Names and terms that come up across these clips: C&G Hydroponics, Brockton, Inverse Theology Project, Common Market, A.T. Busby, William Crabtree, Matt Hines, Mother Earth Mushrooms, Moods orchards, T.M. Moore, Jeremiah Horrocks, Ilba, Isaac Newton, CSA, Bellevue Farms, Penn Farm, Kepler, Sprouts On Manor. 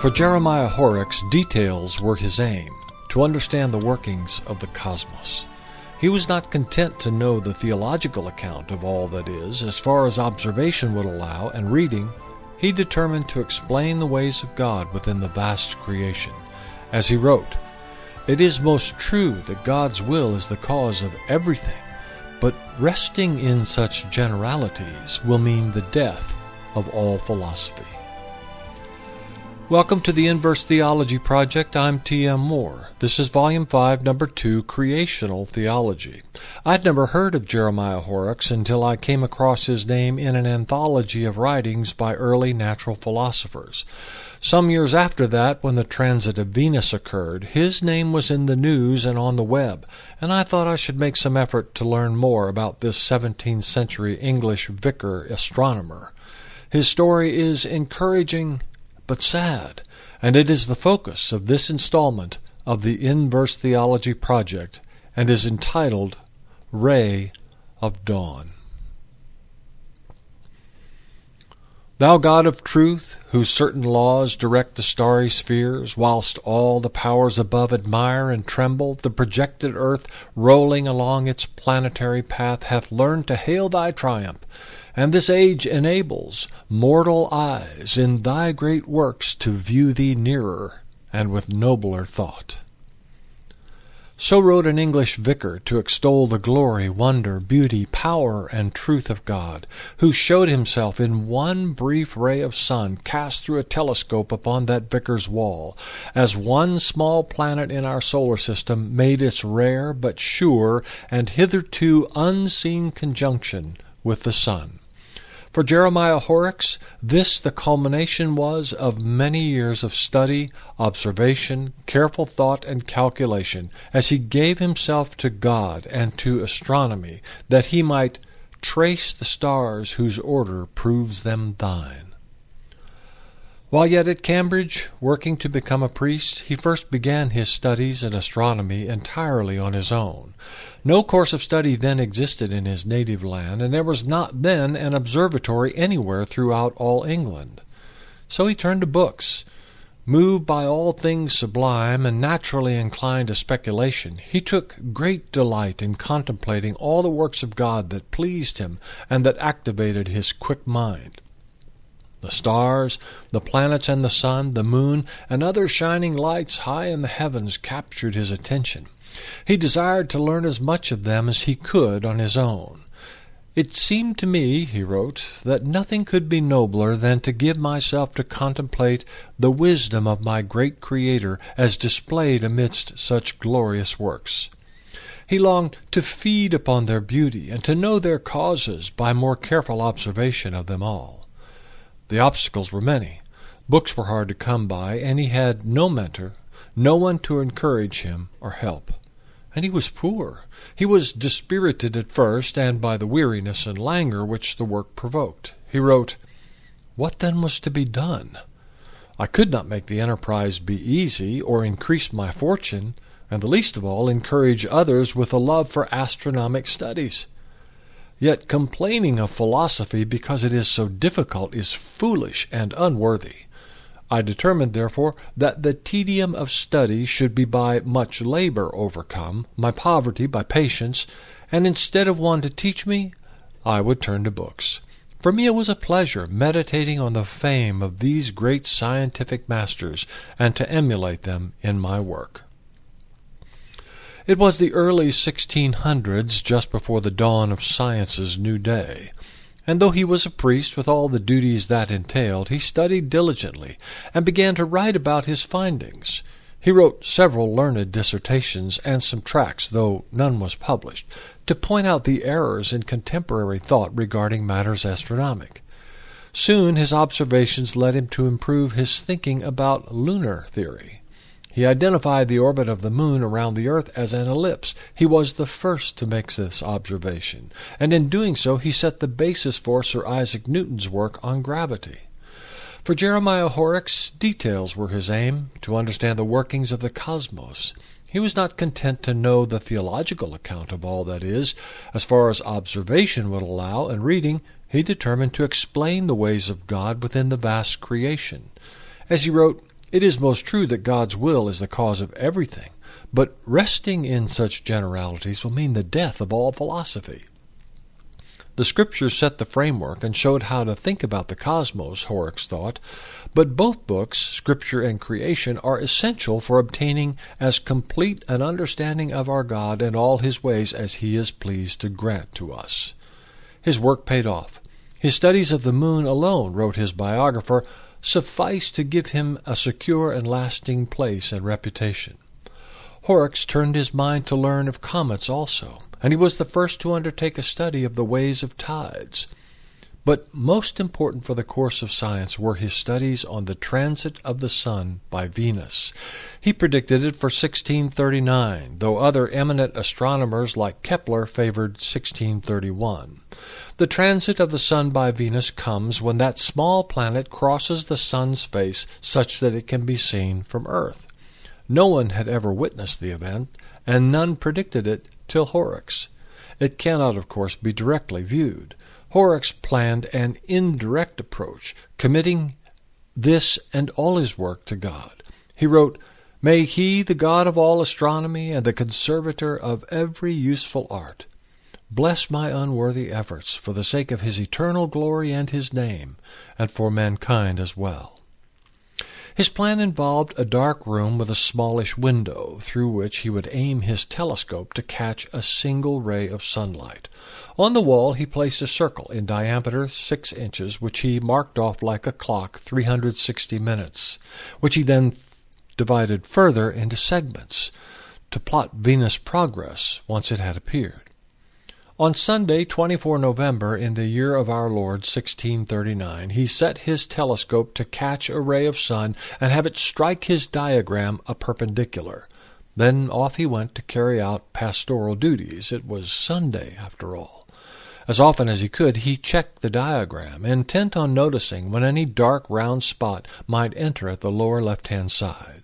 For Jeremiah Horrocks, details were his aim, to understand the workings of the cosmos. He was not content to know the theological account of all that is, as far as observation would allow, and reading. He determined to explain the ways of God within the vast creation. As he wrote, "It is most true that God's will is the cause of everything, but resting in such generalities will mean the death of all philosophy." Welcome to the Inverse Theology Project. I'm T.M. Moore. This is Volume 5, Number 2, Creational Theology. I'd never heard of Jeremiah Horrocks until I came across his name in an anthology of writings by early natural philosophers. Some years after that, when the transit of Venus occurred, his name was in the news and on the web, and I thought I should make some effort to learn more about this 17th century English vicar astronomer. His story is encouraging but sad, and it is the focus of this installment of the Inverse Theology Project, and is entitled Ray of Dawn. Thou God of truth, whose certain laws direct the starry spheres, whilst all the powers above admire and tremble, the projected earth, rolling along its planetary path, hath learned to hail thy triumph, and this age enables mortal eyes in thy great works to view thee nearer and with nobler thought. So wrote an English vicar to extol the glory, wonder, beauty, power, and truth of God, who showed himself in one brief ray of sun cast through a telescope upon that vicar's wall, as one small planet in our solar system made its rare but sure and hitherto unseen conjunction with the sun. For Jeremiah Horrocks, this the culmination was of many years of study, observation, careful thought, and calculation, as he gave himself to God and to astronomy, that he might trace the stars whose order proves them thine. While yet at Cambridge, working to become a priest, he first began his studies in astronomy entirely on his own. No course of study then existed in his native land, and there was not then an observatory anywhere throughout all England. So he turned to books. Moved by all things sublime and naturally inclined to speculation, he took great delight in contemplating all the works of God that pleased him and that activated his quick mind. The stars, the planets and the sun, the moon, and other shining lights high in the heavens captured his attention. He desired to learn as much of them as he could on his own. "It seemed to me," he wrote, "that nothing could be nobler than to give myself to contemplate the wisdom of my great Creator as displayed amidst such glorious works." He longed to feed upon their beauty and to know their causes by more careful observation of them all. The obstacles were many, books were hard to come by, and he had no mentor, no one to encourage him or help. And he was poor. He was dispirited at first, and by the weariness and languor which the work provoked. He wrote, "What then was to be done? I could not make the enterprise be easy, or increase my fortune, and the least of all, encourage others with a love for astronomic studies. Yet complaining of philosophy because it is so difficult is foolish and unworthy. I determined, therefore, that the tedium of study should be by much labor overcome, my poverty by patience, and instead of one to teach me, I would turn to books. For me it was a pleasure meditating on the fame of these great scientific masters, and to emulate them in my work." It was the early 1600s, just before the dawn of science's new day, and though he was a priest with all the duties that entailed, he studied diligently and began to write about his findings. He wrote several learned dissertations and some tracts, though none was published, to point out the errors in contemporary thought regarding matters astronomic. Soon his observations led him to improve his thinking about lunar theory. He identified the orbit of the moon around the earth as an ellipse. He was the first to make this observation, and in doing so he set the basis for Sir Isaac Newton's work on gravity. For Jeremiah Horrocks, details were his aim, to understand the workings of the cosmos. He was not content to know the theological account of all that is, as far as observation would allow, and reading, he determined to explain the ways of God within the vast creation. As he wrote, It is most true that God's will is the cause of everything, but resting in such generalities will mean the death of all philosophy. The Scriptures set the framework and showed how to think about the cosmos, Horrocks thought, but both books, Scripture and Creation, are essential for obtaining as complete an understanding of our God and all His ways as He is pleased to grant to us. His work paid off. His studies of the moon alone, wrote his biographer, sufficed to give him a secure and lasting place and reputation. Horrocks turned his mind to learn of comets also, and he was the first to undertake a study of the ways of tides. But most important for the course of science were his studies on the transit of the sun by Venus. He predicted it for 1639, though other eminent astronomers like Kepler favored 1631. The transit of the sun by Venus comes when that small planet crosses the sun's face such that it can be seen from Earth. No one had ever witnessed the event, and none predicted it till Horrocks. It cannot, of course, be directly viewed. Horrocks planned an indirect approach, committing this and all his work to God. He wrote, "May He, the God of all astronomy and the conservator of every useful art, bless my unworthy efforts for the sake of His eternal glory and His name, and for mankind as well." His plan involved a dark room with a smallish window, through which he would aim his telescope to catch a single ray of sunlight. On the wall he placed a circle in diameter 6 inches, which he marked off like a clock 360 minutes, which he then divided further into segments, to plot Venus' progress once it had appeared. On Sunday, 24 November, in the year of our Lord, 1639, he set his telescope to catch a ray of sun and have it strike his diagram a perpendicular. Then off he went to carry out pastoral duties. It was Sunday, after all. As often as he could, he checked the diagram, intent on noticing when any dark round spot might enter at the lower left-hand side.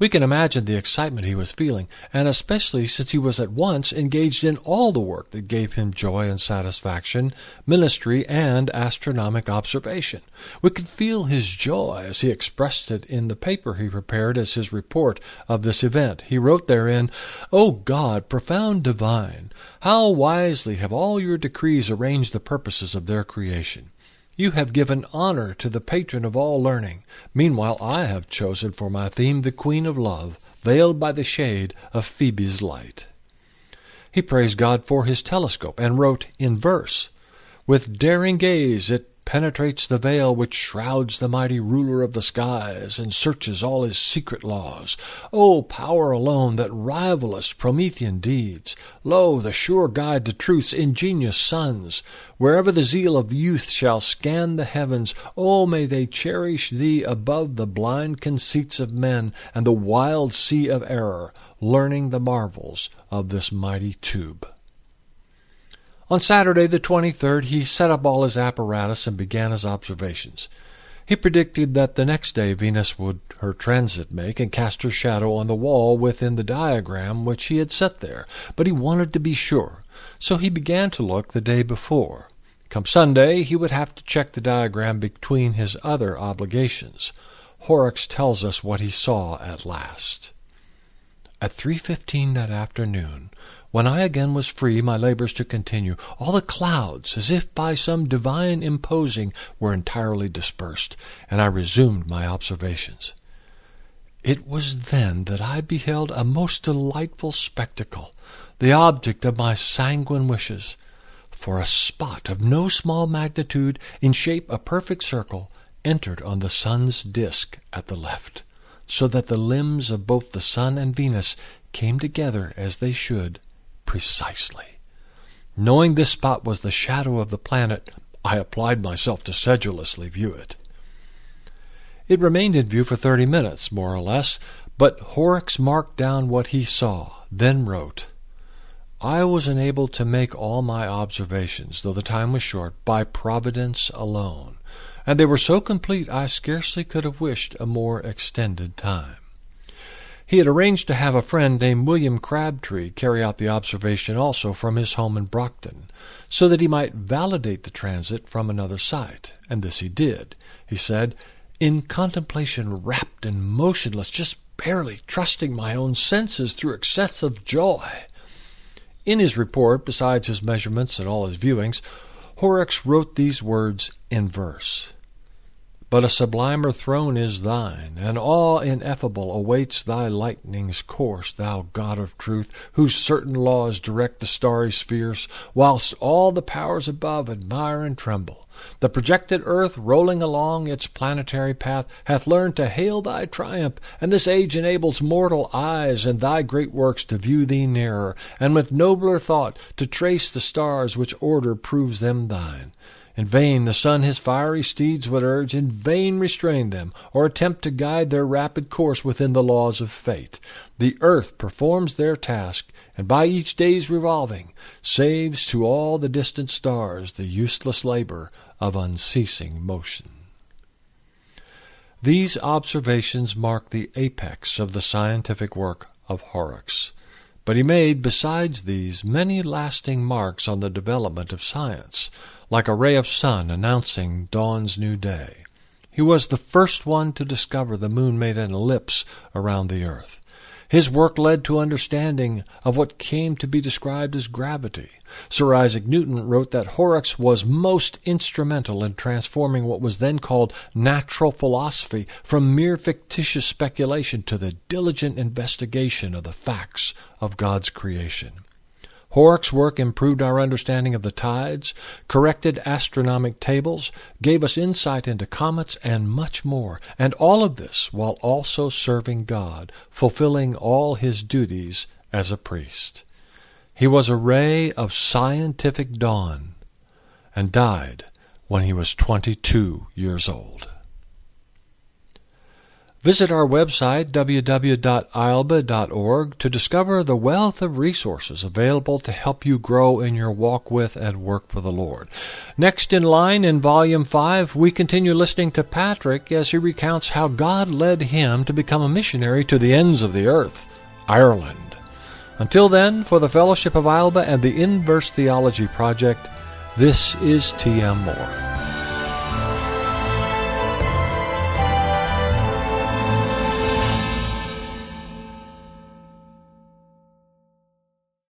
We can imagine the excitement he was feeling, and especially since he was at once engaged in all the work that gave him joy and satisfaction, ministry and astronomic observation. We could feel his joy as he expressed it in the paper he prepared as his report of this event. He wrote therein, "O God, profound divine, how wisely have all your decrees arranged the purposes of their creation. You have given honor to the patron of all learning. Meanwhile, I have chosen for my theme the Queen of Love, veiled by the shade of Phoebe's light." He praised God for his telescope and wrote in verse, "With daring gaze it penetrates the veil which shrouds the mighty ruler of the skies and searches all his secret laws. O power alone that rivalest Promethean deeds! Lo, the sure guide to truth's ingenious sons! Wherever the zeal of youth shall scan the heavens, O may they cherish thee above the blind conceits of men and the wild sea of error, learning the marvels of this mighty tube." On Saturday the 23rd, he set up all his apparatus and began his observations. He predicted that the next day Venus would her transit make and cast her shadow on the wall within the diagram which he had set there, but he wanted to be sure, so he began to look the day before. Come Sunday, he would have to check the diagram between his other obligations. Horrocks tells us what he saw at last. At 3:15 that afternoon, when I again was free my labors to continue, all the clouds, as if by some divine imposing, were entirely dispersed, and I resumed my observations. It was then that I beheld a most delightful spectacle, the object of my sanguine wishes. For a spot of no small magnitude, in shape a perfect circle, entered on the sun's disk at the left, so that the limbs of both the sun and Venus came together as they should precisely. Knowing this spot was the shadow of the planet, I applied myself to sedulously view it. It remained in view for 30 minutes, more or less, but Horrocks marked down what he saw, then wrote, "I was enabled to make all my observations, though the time was short, by Providence alone, and they were so complete I scarcely could have wished a more extended time." He had arranged to have a friend named William Crabtree carry out the observation also from his home in Brockton, so that he might validate the transit from another site, and this he did. He said, in contemplation, rapt and motionless, just barely trusting my own senses through excessive joy. In his report, besides his measurements and all his viewings, Horrocks wrote these words in verse: "But a sublimer throne is thine, and awe ineffable awaits thy lightning's course, thou God of truth, whose certain laws direct the starry spheres, whilst all the powers above admire and tremble. The projected earth, rolling along its planetary path, hath learned to hail thy triumph, and this age enables mortal eyes and thy great works to view thee nearer, and with nobler thought to trace the stars which order proves them thine. In vain the sun his fiery steeds would urge, in vain restrain them, or attempt to guide their rapid course within the laws of fate. The earth performs their task, and by each day's revolving, saves to all the distant stars the useless labor of unceasing motion." These observations mark the apex of the scientific work of Horrocks, but he made, besides these, many lasting marks on the development of science, like a ray of sun announcing dawn's new day. He was the first one to discover the moon made an ellipse around the earth. His work led to understanding of what came to be described as gravity. Sir Isaac Newton wrote that Horrocks was most instrumental in transforming what was then called natural philosophy from mere fictitious speculation to the diligent investigation of the facts of God's creation. Horrocks' work improved our understanding of the tides, corrected astronomic tables, gave us insight into comets, and much more, and all of this while also serving God, fulfilling all his duties as a priest. He was a ray of scientific dawn, and died when he was 22 years old. Visit our website, www.ilba.org, to discover the wealth of resources available to help you grow in your walk with and work for the Lord. Next in line, in Volume 5, we continue listening to Patrick as he recounts how God led him to become a missionary to the ends of the earth, Ireland. Until then, for the Fellowship of Ilba and the Inverse Theology Project, this is T.M. Moore.